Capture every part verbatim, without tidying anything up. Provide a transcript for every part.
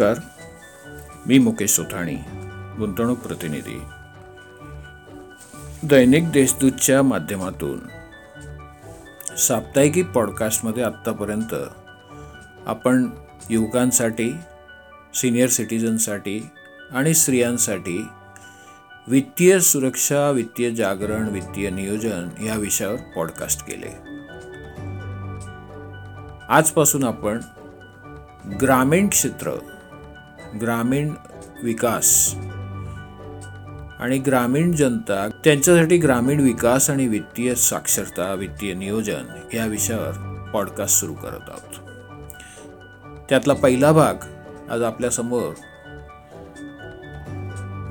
नमस्कार, मी मुकेश सोथाणी, गुंतवणूक प्रतिनिधी. दैनिक देशदूतच्या माध्यमातून साप्ताहिकी पॉडकास्टमध्ये आत्तापर्यंत आपण युवकांसाठी, सिनियर सिटिझनसाठी आणि स्त्रियांसाठी वित्तीय सुरक्षा, वित्तीय जागरण, वित्तीय नियोजन या विषयावर पॉडकास्ट केले. आजपासून आपण ग्रामीण क्षेत्र, ग्रामीण विकास आणि ग्रामीण जनता, त्यांच्यासाठी ग्रामीण विकास आणि वित्तीय साक्षरता, वित्तीय नियोजन या विषयावर पॉडकास्ट सुरू करत आहोत. त्यातला पहिला भाग आज आपल्यासमोर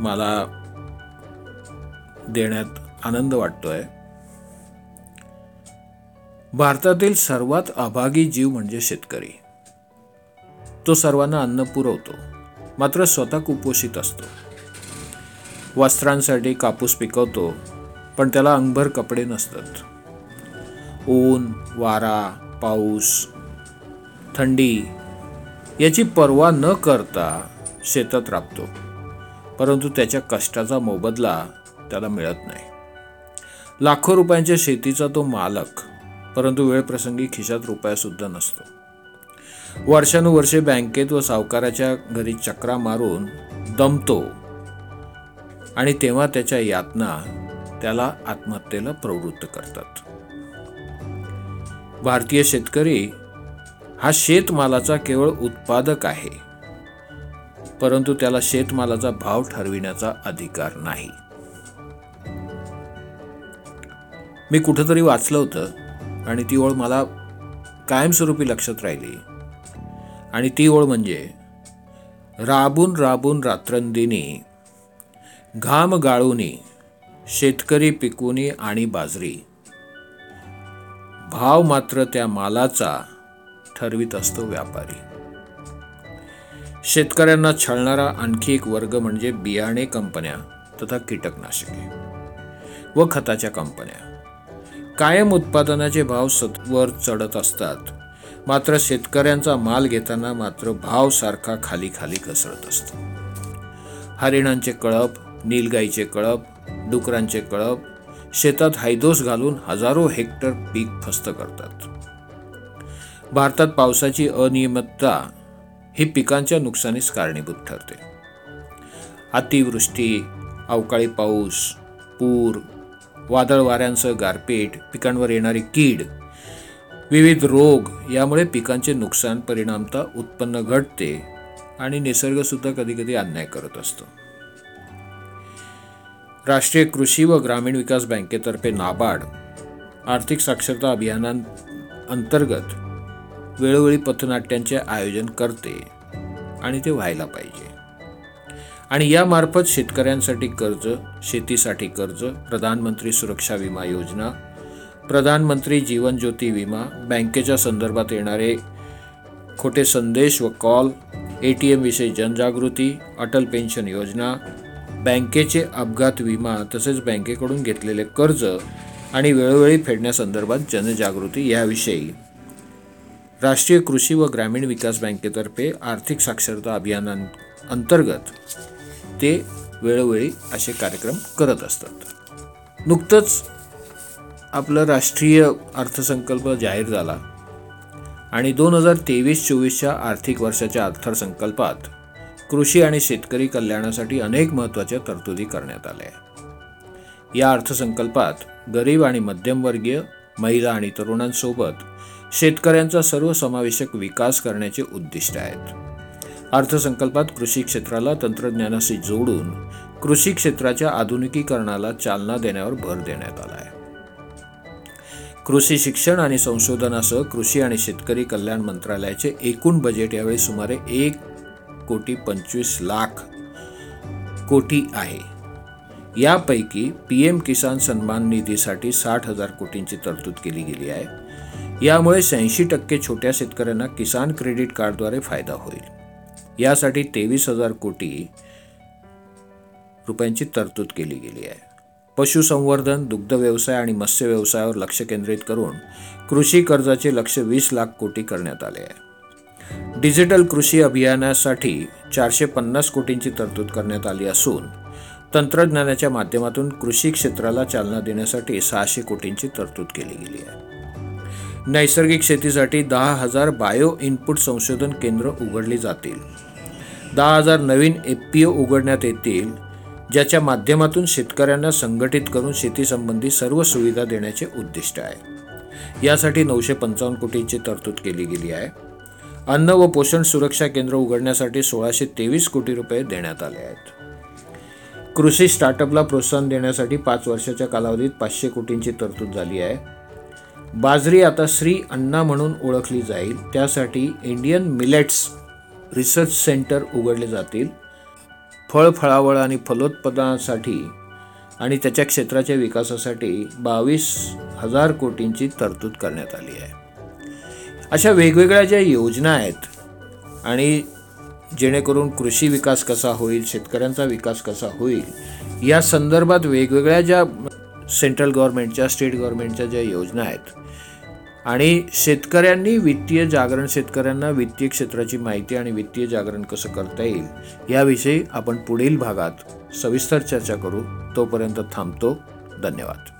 मला देण्यात आनंद वाटतोय. भारतातील सर्वात अभागी जीव म्हणजे शेतकरी. तो सर्वांना अन्न पुरवतो, मात्र स्वतः कुपोषित असतो. वस्त्रांसाठी कापूस पिकवतो, पण त्याला अंगभर कपडे नसतात. ऊन, वारा, पाऊस, थंडी याची पर्वा न करता शेतात राबतो, परंतु त्याच्या कष्टाचा मोबदला त्याला मिळत नाही. लाखो रुपयांच्या शेतीचा तो मालक, परंतु वेळप्रसंगी खिशात रुपयासुद्धा नसतो. वर्षानुवर्षे बँकेत व सावकाराच्या घरी चक्रा मारून दमतो आणि तेव्हा त्याच्या यातना त्याला आत्महत्येला प्रवृत्त करतात. भारतीय शेतकरी हा शेतमालाचा केवळ उत्पादक आहे, परंतु त्याला शेतमालाचा भाव ठरविण्याचा अधिकार नाही. मी कुठंतरी वाचलं होतं आणि ती ओळ मला कायमस्वरूपी लक्षात राहिली. आणि ती ओळ म्हणजे, राबून राबून रात्रंदिनी, घाम गाळूनी, शेतकरी पिकूनी आणि बाजरी, भाव मात्र त्या मालाचा ठरवित असतो व्यापारी. शेतकऱ्यांना छळणारा आणखी एक वर्ग म्हणजे बियाणे कंपन्या तथा कीटकनाशके व खताच्या कंपन्या. कायम उत्पादनाचे भाव सतवर चढत असतात, मात्र शेतकऱ्यांचा माल घेताना मात्र भाव सारखा खाली खाली घसरत असतो. हरिणांचे कळप, नीलगाईचे कळप, डुकरांचे कळप शेतात हैदोस घालून हजारो हेक्टर पीक फस्त करतात. भारतात पावसाची अनियमितता ही पिकांच्या नुकसानीस कारणीभूत ठरते. अतिवृष्टी, अवकाळी पाऊस, पूर, वादळ वाऱ्यांसह गारपीट, पिकांवर येणारी कीड, विविध रोग यामुळे पिकांचे नुकसान, परिणामता उत्पन्न घटते आणि निसर्गसुद्धा कधी कधी अन्याय करत असतो. राष्ट्रीय कृषी व ग्रामीण विकास बँकेतर्फे नाबार्ड आर्थिक साक्षरता अभियानांतर्गत वेळोवेळी पथनाट्यांचे आयोजन करते आणि ते व्हायला पाहिजे. आणि यामार्फत शेतकऱ्यांसाठी कर्ज, शेतीसाठी कर्ज, प्रधानमंत्री सुरक्षा विमा योजना, प्रधानमंत्री जीवन ज्योति विमा, बँकेच्या संदर्भात येणारे खोटे संदेश व कॉल, ए टी एमविषयी जनजागृती, अटल पेन्शन योजना, बँकेचे अपघात विमा, तसेच बँकेकडून घेतलेले कर्ज आणि वेळोवेळी फेडण्यासंदर्भात जनजागृती याविषयी राष्ट्रीय कृषी व ग्रामीण विकास बँकेतर्फे आर्थिक साक्षरता अभियानांतर्गत ते वेळोवेळी असे कार्यक्रम करत असतात. नुकतंच आपलं राष्ट्रीय अर्थसंकल्प जाहीर झाला आणि दोन हजार तेवीस चोवीसच्या आर्थिक वर्षाच्या अर्थसंकल्पात कृषी आणि शेतकरी कल्याणासाठी अनेक महत्त्वाच्या तरतुदी करण्यात आल्या. या अर्थसंकल्पात गरीब आणि मध्यमवर्गीय, महिला आणि तरुणांसोबत शेतकऱ्यांचा सर्वसमावेशक विकास करण्याचे उद्दिष्ट आहेत. अर्थसंकल्पात कृषी क्षेत्राला तंत्रज्ञानाशी जोडून कृषी क्षेत्राच्या आधुनिकीकरणाला चालना देण्यावर भर देण्यात आला आहे. कृषी शिक्षण आणि संशोधनासह कृषी आणि शेतकरी कल्याण मंत्रालयाचे एकूण बजेट यावेळी सुमारे एक कोटी पंचवीस लाख कोटी आहे. यापैकी पी एम किसान सन्मान निधीसाठी साठ हजार कोटींची तरतूद केली गेली आहे. यामुळे शहाऐंशी टक्के छोट्या शेतकऱ्यांना किसान क्रेडिट कार्डद्वारे फायदा होईल. यासाठी तेवीस हजार कोटी रुपयांची तरतूद केली गेली आहे. पशुसंवर्धन, दुग्ध व्यवसाय आणि मत्स्य व्यवसायावर लक्ष केंद्रित करून कृषी कर्जाचे लक्ष वीस लाख कोटी करण्यात आले आहे. डिजिटल कृषी अभियानासाठी चारशे पन्नास कोटींची तरतूद करण्यात आली असून तंत्रज्ञानाच्या माध्यमातून कृषी क्षेत्राला चालना देण्यासाठी सहाशे कोटींची तरतूद केली गेली आहे. नैसर्गिक शेतीसाठी दहा हजार बायो इनपुट संशोधन केंद्र उघडली जातील. दहा हजार नवीन एफ पी ओ उघडण्यात येतील, ज्याच्या माध्यमातून शेतकऱ्यांना संघटित करून शेतीसंबंधी सर्व सुविधा देण्याचे उद्दिष्ट आहे. यासाठी नऊशे पंचावन्न कोटींची तरतूद केली गेली आहे. अन्न व पोषण सुरक्षा केंद्र उघडण्यासाठी सोळाशे तेवीस कोटी रुपये देण्यात आले आहेत. कृषी स्टार्टअपला प्रोत्साहन देण्यासाठी पाच वर्षाच्या कालावधीत पाचशे कोटींची तरतूद झाली आहे. बाजरी आता श्री अण्णा म्हणून ओळखली जाईल, त्यासाठी इंडियन मिलेट्स रिसर्च सेंटर उघडले जातील. फळ, फळावळ आणि फलोत्पादनासाठी आणि त्याच्या क्षेत्राच्या विकासासाठी बावीस हजार कोटींची तरतूद करण्यात आली आहे. अशा वेगवेगळ्या ज्या योजना आहेत आणि जेणेकरून कृषी विकास कसा होईल, शेतकऱ्यांचा विकास कसा होईल, या संदर्भात वेगवेगळ्या ज्या सेंट्रल गव्हर्नमेंटच्या, स्टेट गव्हर्नमेंटच्या ज्या योजना आहेत आणि शेतकऱ्यांनी वित्तीय जागरण, शेतकऱ्यांना वित्तीय क्षेत्राची माहिती आणि वित्तीय जागरण कसं करता येईल याविषयी आपण पुढील भागात सविस्तर चर्चा करू. तोपर्यंत थांबतो. धन्यवाद.